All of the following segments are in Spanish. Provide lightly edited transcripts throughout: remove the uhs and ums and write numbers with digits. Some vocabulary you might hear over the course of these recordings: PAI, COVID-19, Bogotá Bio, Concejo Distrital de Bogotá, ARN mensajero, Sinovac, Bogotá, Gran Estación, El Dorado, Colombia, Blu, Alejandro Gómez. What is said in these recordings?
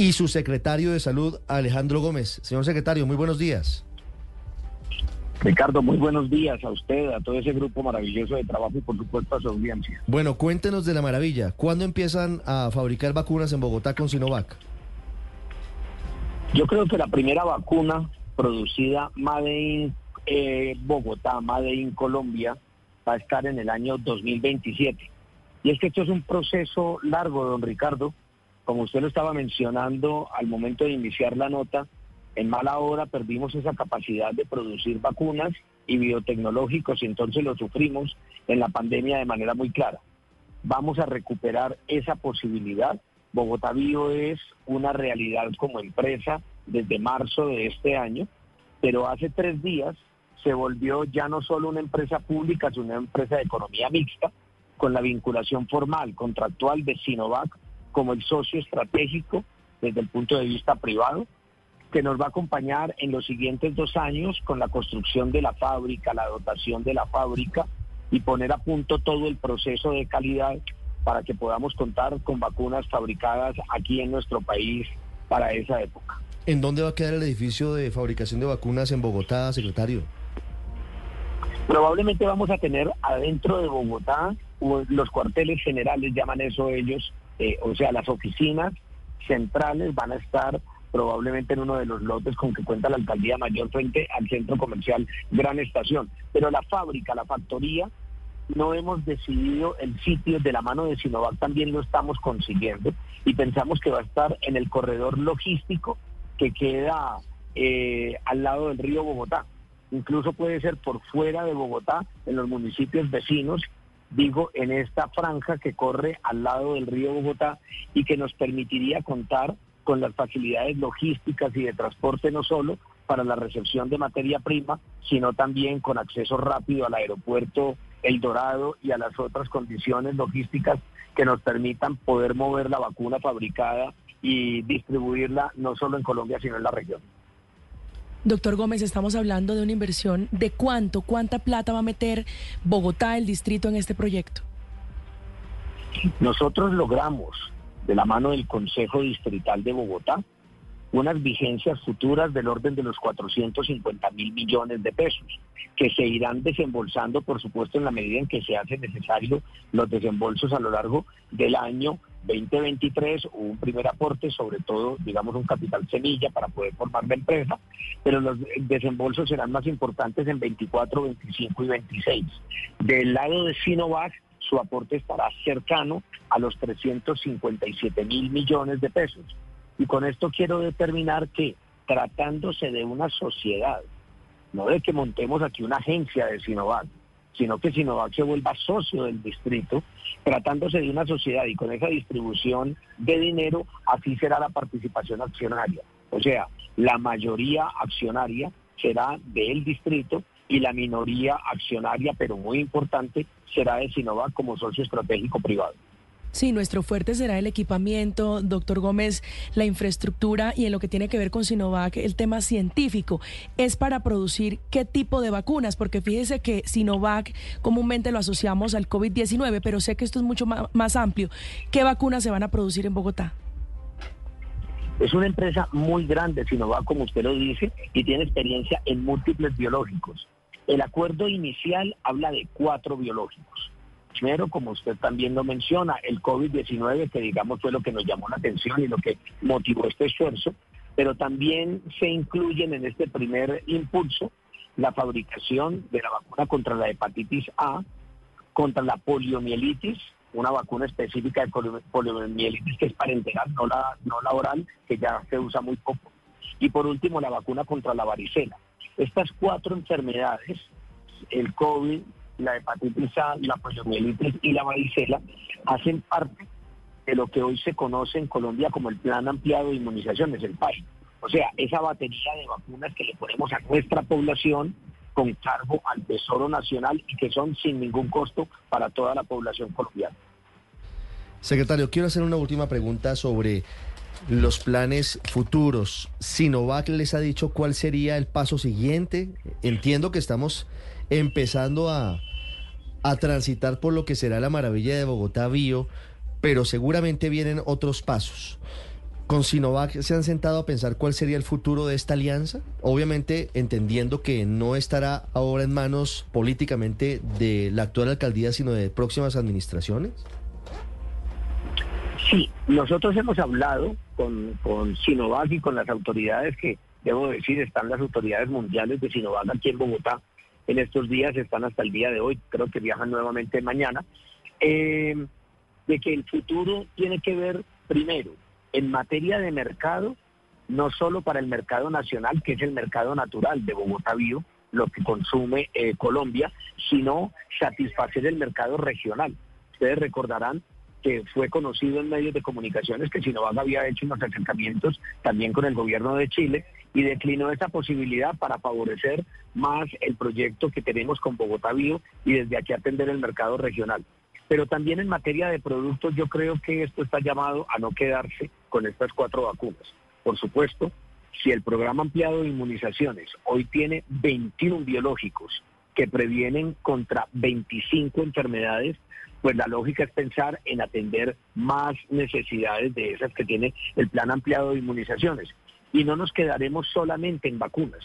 y su secretario de Salud, Alejandro Gómez. Señor secretario, muy buenos días. Ricardo, muy buenos días a usted, a todo ese grupo maravilloso de trabajo y por supuesto a su audiencia. Bueno, cuéntenos de la maravilla. ¿Cuándo empiezan a fabricar vacunas en Bogotá con Sinovac? Yo creo que la primera vacuna producida Made in Bogotá, Made in Colombia, va a estar en el año 2027. Y es que esto es un proceso largo, don Ricardo. Como usted lo estaba mencionando al momento de iniciar la nota, en mala hora perdimos esa capacidad de producir vacunas y biotecnológicos, y entonces lo sufrimos en la pandemia de manera muy clara. Vamos a recuperar esa posibilidad. Bogotá Bio es una realidad como empresa desde marzo de este año, pero hace 3 días se volvió ya no solo una empresa pública, sino una empresa de economía mixta, con la vinculación formal, contractual de Sinovac como el socio estratégico desde el punto de vista privado, que nos va a acompañar en los siguientes 2 años con la construcción de la fábrica, la dotación de la fábrica y poner a punto todo el proceso de calidad para que podamos contar con vacunas fabricadas aquí en nuestro país para esa época. ¿En dónde va a quedar el edificio de fabricación de vacunas en Bogotá, secretario? Probablemente vamos a tener adentro de Bogotá los cuarteles generales, llaman eso ellos, o sea, las oficinas centrales van a estar probablemente en uno de los lotes con que cuenta la Alcaldía Mayor frente al Centro Comercial Gran Estación. Pero la fábrica, la factoría, no hemos decidido el sitio de la mano de Sinovac, también lo estamos consiguiendo y pensamos que va a estar en el corredor logístico que queda al lado del río Bogotá. Incluso puede ser por fuera de Bogotá, en los municipios vecinos, digo, en esta franja que corre al lado del río Bogotá y que nos permitiría contar con las facilidades logísticas y de transporte no solo para la recepción de materia prima, sino también con acceso rápido al aeropuerto El Dorado y a las otras condiciones logísticas que nos permitan poder mover la vacuna fabricada y distribuirla no solo en Colombia, sino en la región. Doctor Gómez, estamos hablando de una inversión de cuánta plata va a meter Bogotá, el distrito, en este proyecto. Nosotros logramos, de la mano del Concejo Distrital de Bogotá, unas vigencias futuras del orden de los 450.000 millones de pesos, que se irán desembolsando, por supuesto, en la medida en que se hace necesario los desembolsos a lo largo del año 2023, un primer aporte, sobre todo, digamos, un capital semilla para poder formar la empresa, pero los desembolsos serán más importantes en 24, 25 y 26. Del lado de Sinovac, su aporte estará cercano a los 357.000 millones de pesos. Y con esto quiero determinar que, tratándose de una sociedad, no de que montemos aquí una agencia de Sinovac, sino que Sinovac se vuelva socio del distrito, tratándose de una sociedad y con esa distribución de dinero, así será la participación accionaria. O sea, la mayoría accionaria será del distrito y la minoría accionaria, pero muy importante, será de Sinovac como socio estratégico privado. Sí, nuestro fuerte será el equipamiento, doctor Gómez, la infraestructura y en lo que tiene que ver con Sinovac, el tema científico. ¿Es para producir qué tipo de vacunas? Porque fíjese que Sinovac comúnmente lo asociamos al COVID-19, pero sé que esto es mucho más amplio. ¿Qué vacunas se van a producir en Bogotá? Es una empresa muy grande, Sinovac, como usted lo dice, y tiene experiencia en múltiples biológicos. El acuerdo inicial habla de 4 biológicos. Primero, como usted también lo menciona, el COVID-19, que digamos fue lo que nos llamó la atención y lo que motivó este esfuerzo, pero también se incluyen en este primer impulso la fabricación de la vacuna contra la hepatitis A, contra la poliomielitis, una vacuna específica de poliomielitis que es parenteral, no la oral, que ya se usa muy poco. Y por último, la vacuna contra la varicela. Estas 4 enfermedades, el COVID, la hepatitis A, la poliomielitis y la varicela, hacen parte de lo que hoy se conoce en Colombia como el Plan Ampliado de Inmunizaciones, el PAI. O sea, esa batería de vacunas que le ponemos a nuestra población con cargo al Tesoro Nacional y que son sin ningún costo para toda la población colombiana. Secretario, quiero hacer una última pregunta sobre los planes futuros. ¿Sinovac les ha dicho cuál sería el paso siguiente? Entiendo que estamos empezando a transitar por lo que será la maravilla de Bogotá Bio, pero seguramente vienen otros pasos. ¿Con Sinovac se han sentado a pensar cuál sería el futuro de esta alianza? Obviamente entendiendo que no estará ahora en manos políticamente de la actual alcaldía, sino de próximas administraciones. Sí, nosotros hemos hablado con Sinovac y con las autoridades que, debo decir, están las autoridades mundiales de Sinovac aquí en Bogotá. En estos días están hasta el día de hoy, creo que viajan nuevamente mañana. De que el futuro tiene que ver primero en materia de mercado, no solo para el mercado nacional, que es el mercado natural de Bogotá Bio, lo que consume Colombia, sino satisfacer el mercado regional. Ustedes recordarán que fue conocido en medios de comunicaciones que Sinovac había hecho unos acercamientos también con el gobierno de Chile y declinó esa posibilidad para favorecer más el proyecto que tenemos con Bogotá Bio y desde aquí atender el mercado regional. Pero también en materia de productos, yo creo que esto está llamado a no quedarse con estas 4 vacunas. Por supuesto, si el programa ampliado de inmunizaciones hoy tiene 21 biológicos que previenen contra 25 enfermedades, pues la lógica es pensar en atender más necesidades de esas que tiene el plan ampliado de inmunizaciones. Y no nos quedaremos solamente en vacunas.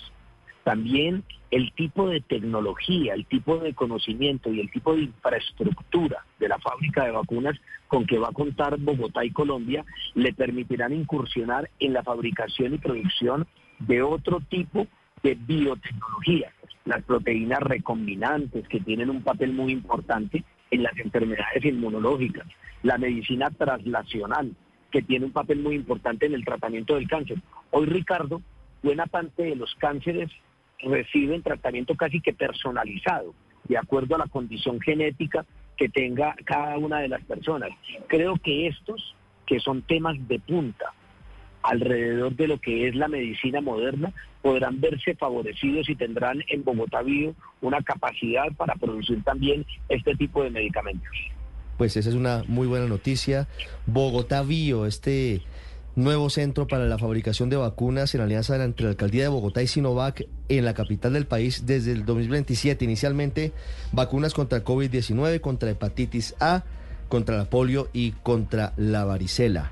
También el tipo de tecnología, el tipo de conocimiento y el tipo de infraestructura de la fábrica de vacunas con que va a contar Bogotá y Colombia le permitirán incursionar en la fabricación y producción de otro tipo de biotecnología, las proteínas recombinantes que tienen un papel muy importante en las enfermedades inmunológicas, la medicina traslacional que tiene un papel muy importante en el tratamiento del cáncer. Hoy, Ricardo, buena parte de los cánceres reciben tratamiento casi que personalizado, de acuerdo a la condición genética que tenga cada una de las personas. Creo que estos, que son temas de punta alrededor de lo que es la medicina moderna, podrán verse favorecidos y tendrán en Bogotá Bio una capacidad para producir también este tipo de medicamentos. Pues esa es una muy buena noticia. Bogotá Bio, este nuevo centro para la fabricación de vacunas en alianza entre la alcaldía de Bogotá y Sinovac en la capital del país desde el 2027. Inicialmente, vacunas contra el COVID-19, contra hepatitis A, contra la polio y contra la varicela.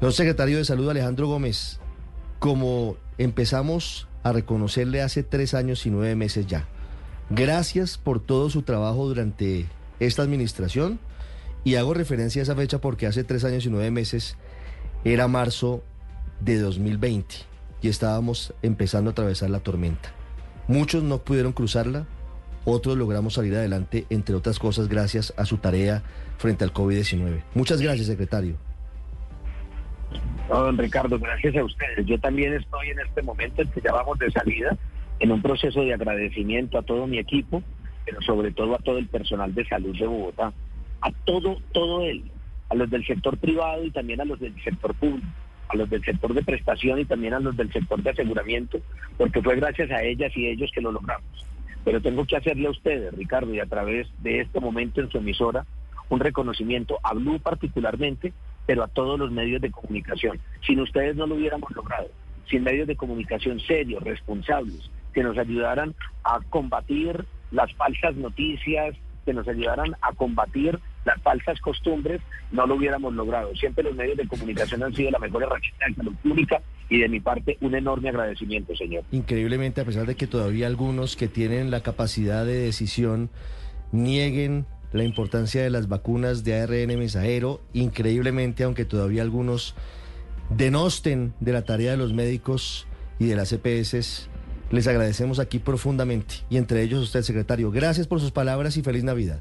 Señor secretario de Salud, Alejandro Gómez, como empezamos a reconocerle hace 3 años y 9 meses ya, gracias por todo su trabajo durante esta administración, y hago referencia a esa fecha porque hace 3 años y 9 meses... era marzo de 2020 y estábamos empezando a atravesar la tormenta. Muchos no pudieron cruzarla, otros logramos salir adelante, entre otras cosas, gracias a su tarea frente al COVID-19. Muchas gracias, secretario. No, don Ricardo, gracias a ustedes. Yo también estoy en este momento en que ya vamos de salida, en un proceso de agradecimiento a todo mi equipo, pero sobre todo a todo el personal de salud de Bogotá, a todo él, a los del sector privado y también a los del sector público, a los del sector de prestación y también a los del sector de aseguramiento, porque fue gracias a ellas y ellos que lo logramos. Pero tengo que hacerle a ustedes, Ricardo, y a través de este momento en su emisora, un reconocimiento a Blu particularmente, pero a todos los medios de comunicación. Sin ustedes no lo hubiéramos logrado, sin medios de comunicación serios, responsables, que nos ayudaran a combatir las falsas noticias, que nos ayudaran a combatir las falsas costumbres, no lo hubiéramos logrado. Siempre los medios de comunicación han sido la mejor herramienta de salud pública y de mi parte un enorme agradecimiento, señor. Increíblemente, a pesar de que todavía algunos que tienen la capacidad de decisión nieguen la importancia de las vacunas de ARN mensajero, increíblemente, aunque todavía algunos denosten de la tarea de los médicos y de las EPS, les agradecemos aquí profundamente, y entre ellos usted, secretario. Gracias por sus palabras y feliz Navidad.